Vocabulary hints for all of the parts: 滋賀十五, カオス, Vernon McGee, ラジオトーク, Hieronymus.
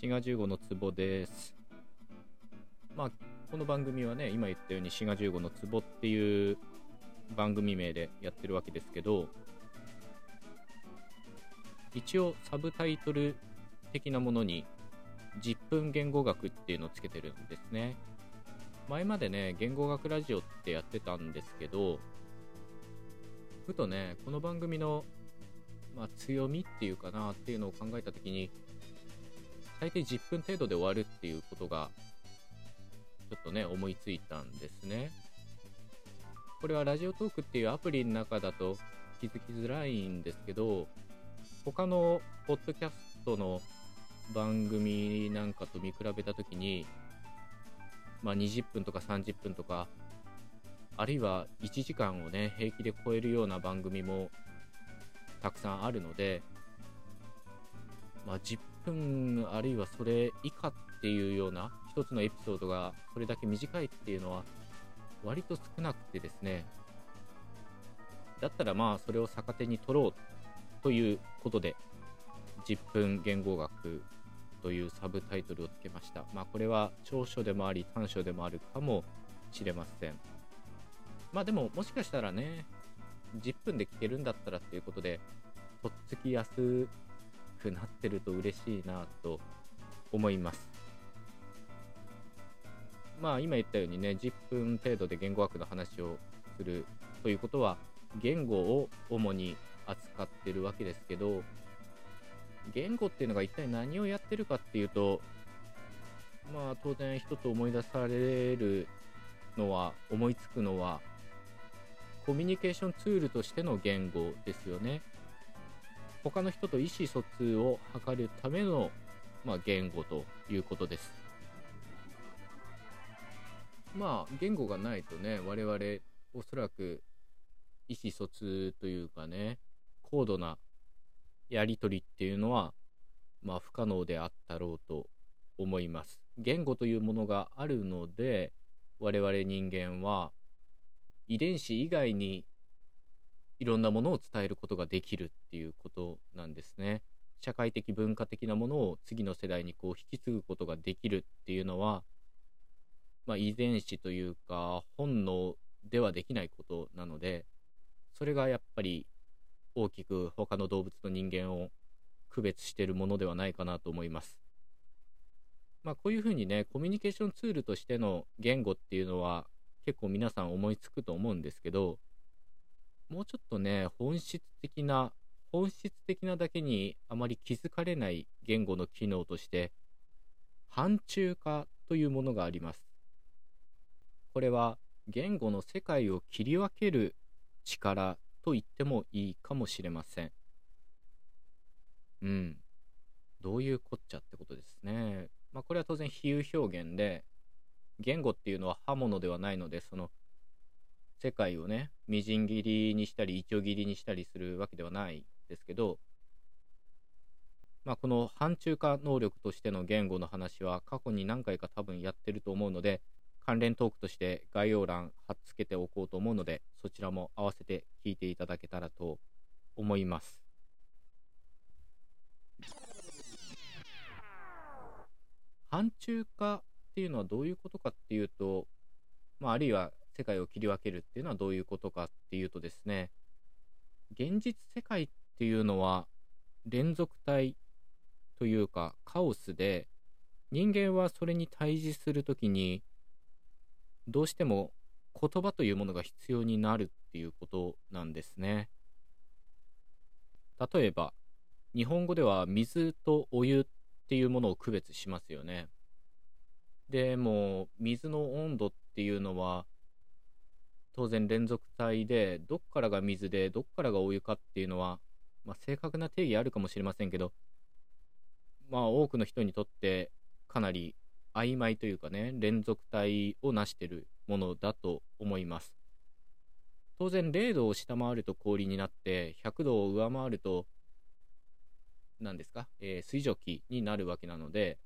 滋賀十五の壺です。まあ、この番組はね、今言ったように滋賀十五の壺っていう番組名でやってるわけですけど、一応サブタイトル的なものに10分言語学っていうのをつけてるんですね。前までね、言語学ラジオってやってたんですけど、ふとね、この番組の、強みっていうかなっていうのを考えたときに、大体10分程度で終わるっていうことがちょっとね、思いついたんですね。これはラジオトークっていうアプリの中だと気づきづらいんですけど、他のポッドキャストの番組なんかと見比べたときに、20分とか30分とか、あるいは1時間をね、平気で超えるような番組もたくさんあるので、10分あるいはそれ以下っていうような一つのエピソードがそれだけ短いっていうのは割と少なくてですね、だったらそれを逆手に取ろうということで、10分言語学というサブタイトルをつけました。これは長所でもあり短所でもあるかもしれません。でも、もしかしたらね、10分で聞けるんだったらっていうことでとっつきやすくなってると嬉しいなと思います。今言ったようにね、10分程度で言語学の話をするということは、言語を主に扱ってるわけですけど、言語っていうのが一体何をやってるかっていうと、当然一つ思い出されるのは、思いつくのはコミュニケーションツールとしての言語ですよね。他の人と意思疎通を図るための、言語ということです。言語がないとね、我々おそらく意思疎通というかね、高度なやり取りっていうのは、不可能であったろうと思います。言語というものがあるので、我々人間は遺伝子以外にいろんなものを伝えることができるっていうことなんですね。社会的文化的なものを次の世代に引き継ぐことができるっていうのは、遺伝子というか本能ではできないことなので、それがやっぱり大きく他の動物と人間を区別しているものではないかなと思います。こういうふうにね、コミュニケーションツールとしての言語っていうのは結構皆さん思いつくと思うんですけど、もうちょっとね、本質的なだけにあまり気づかれない言語の機能として、範疇化というものがあります。これは言語の世界を切り分ける力と言ってもいいかもしれません。どういうこっちゃってことですね。これは当然比喩表現で、言語っていうのは刃物ではないので、その世界をね、みじん切りにしたりいちょ切りにしたりするわけではないですけど、この範疇化能力としての言語の話は過去に何回か多分やってると思うので、関連トークとして概要欄貼っつけておこうと思うので、そちらも合わせて聞いていただけたらと思います。範疇化っていうのはどういうことかっていうと、あるいは世界を切り分けるっていうのはどういうことかっていうとですね、現実世界っていうのは連続体というかカオスで、人間はそれに対峙するときにどうしても言葉というものが必要になるっていうことなんですね。例えば日本語では水とお湯っていうものを区別しますよね。でも水の温度っていうのは当然連続体で、どっからが水でどっからがお湯かっていうのは、正確な定義あるかもしれませんけど、多くの人にとってかなり曖昧というかね、連続体を成しているものだと思います。当然0度を下回ると氷になって、100度を上回ると何ですか、水蒸気になるわけなので、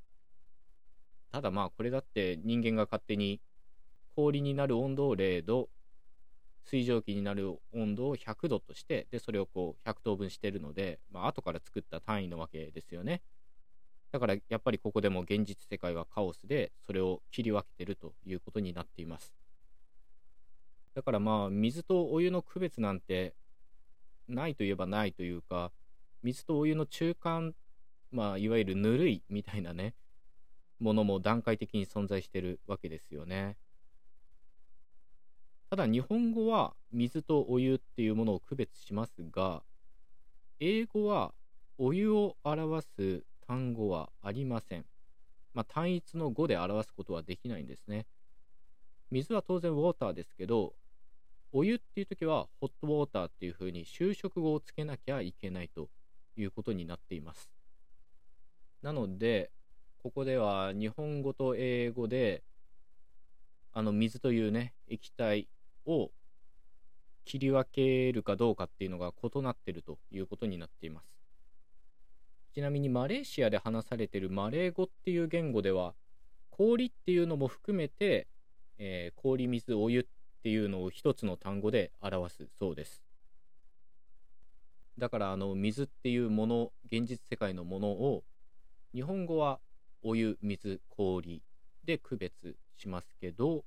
ただこれだって人間が勝手に氷になる温度を0度、水蒸気になる温度を100度として、でそれを100等分しているので、後から作った単位のわけですよね。だからやっぱりここでも現実世界はカオスで、それを切り分けてるということになっています。だからまあ水とお湯の区別なんてないといえばないというか、水とお湯の中間、まあいわゆるぬるいみたいなね、ものも段階的に存在してるわけですよね。ただ日本語は水とお湯っていうものを区別しますが、英語はお湯を表す単語はありません。まあ単一の語で表すことはできないんですね。水は当然ウォーターですけど、お湯っていう時はホットウォーターっていうふうに修飾語をつけなきゃいけないということになっています。なのでここでは日本語と英語で水というね液体を切り分けるかどうかっていうのが異なっているということになっています。ちなみにマレーシアで話されているマレー語っていう言語では、氷っていうのも含めて、氷、水、お湯っていうのを一つの単語で表すそうです。だから水っていうもの、現実世界のものを日本語はお湯、水、氷で区別しますけど、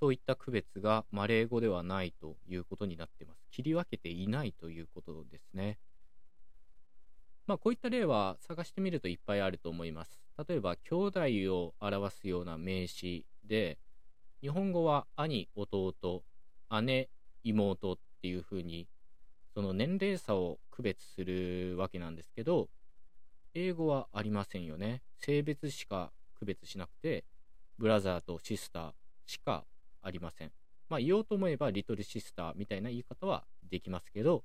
そういった区別がマレー語ではないということになっています。切り分けていないということですね。まあこういった例は探してみるといっぱいあると思います。例えば兄弟を表すような名詞で、日本語は兄、弟、姉、妹っていうふうにその年齢差を区別するわけなんですけど、英語はありませんよね。性別しか区別しなくて、ブラザーとシスターしかありません。まあ言おうと思えばリトルシスターみたいな言い方はできますけど、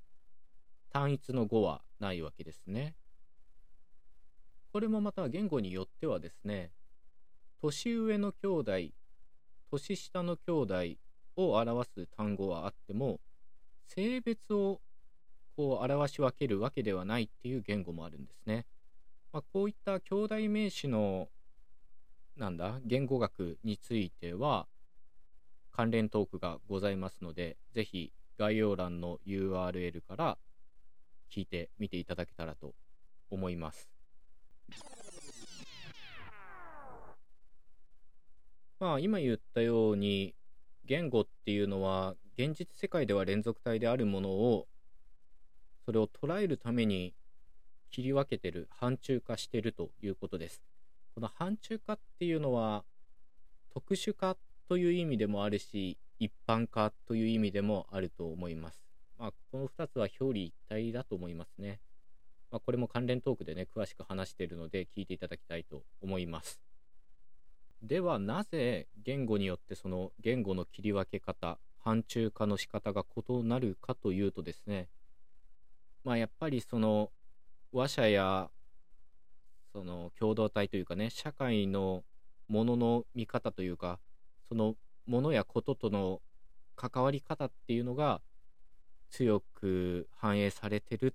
単一の語はないわけですね。これもまた言語によってはですね、年上の兄弟、年下の兄弟を表す単語はあっても、性別をこう表し分けるわけではないっていう言語もあるんですね。まあ、こういった兄弟名詞の言語学については関連トークがございますので、ぜひ概要欄の URL から聞いてみていただけたらと思います。まあ今言ったように、言語っていうのは現実世界では連続体であるものを、それを捉えるために切り分けてる、範疇化してるということです。この範疇化っていうのは特殊化という意味でもあるし、一般化という意味でもあると思います。まあ、この2つは表裏一体だと思いますね。まあ、これも関連トークでね詳しく話しているので聞いていただきたいと思います。ではなぜ言語によってその言語の切り分け方、範疇化の仕方が異なるかというとですね、まあやっぱりその話者やその共同体というかね、社会のものの見方というか、そのものやこととの関わり方っていうのが強く反映されてるっ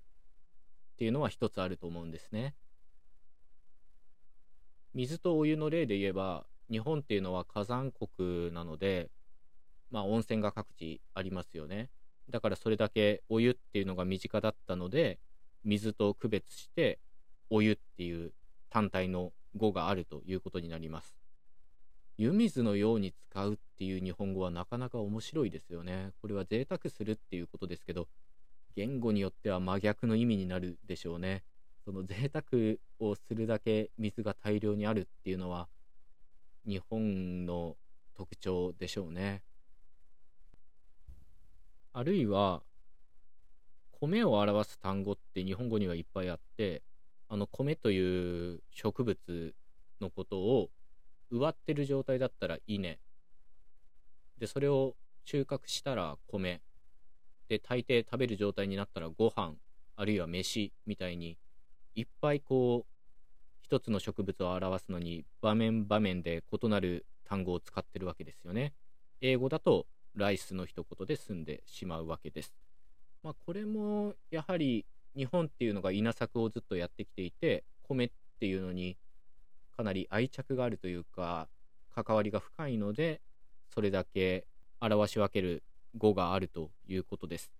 ていうのは一つあると思うんですね。水とお湯の例で言えば、日本っていうのは火山国なので、まあ温泉が各地ありますよね。だからそれだけお湯っていうのが身近だったので、水と区別してお湯っていう単体の語があるということになります。湯水のように使うっていう日本語はなかなか面白いですよね。これは贅沢するっていうことですけど、言語によっては真逆の意味になるでしょうね。その贅沢をするだけ水が大量にあるっていうのは日本の特徴でしょうね。あるいは米を表す単語って日本語にはいっぱいあって、米という植物のことを植わってる状態だったら稲で、それを収穫したら米で、大抵食べる状態になったらご飯あるいは飯みたいに、いっぱいこう一つの植物を表すのに場面場面で異なる単語を使ってるわけですよね。英語だとライスの一言で済んでしまうわけです。まあこれもやはり日本っていうのが稲作をずっとやってきていて、米っていうのにかなり愛着があるというか関わりが深いので、それだけ表し分ける語があるということです。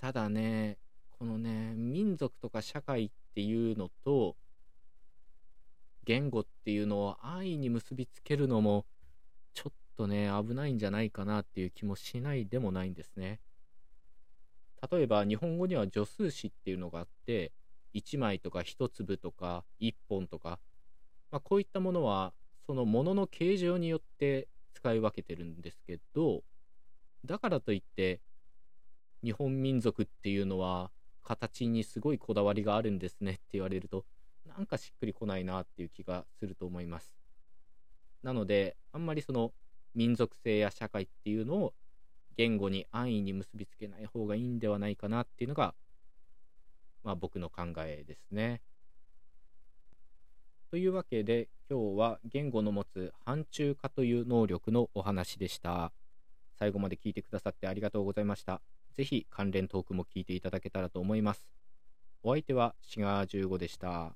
ただね、このね民族とか社会っていうのと言語っていうのを安易に結びつけるのもちょっとね危ないんじゃないかなっていう気もしないでもないんですね。例えば日本語には助数詞っていうのがあって、1枚とか1粒とか1本とか、こういったものはそのものの形状によって使い分けてるんですけど、だからといって日本民族っていうのは形にすごいこだわりがあるんですねって言われると、なんかしっくりこないなっていう気がすると思います。なのであんまりその民族性や社会っていうのを言語に安易に結びつけない方がいいんではないかなっていうのが、僕の考えですね。というわけで今日は言語の持つ範疇化という能力のお話でした。最後まで聞いてくださってありがとうございました。ぜひ関連トークも聞いていただけたらと思います。お相手はシガー15でした。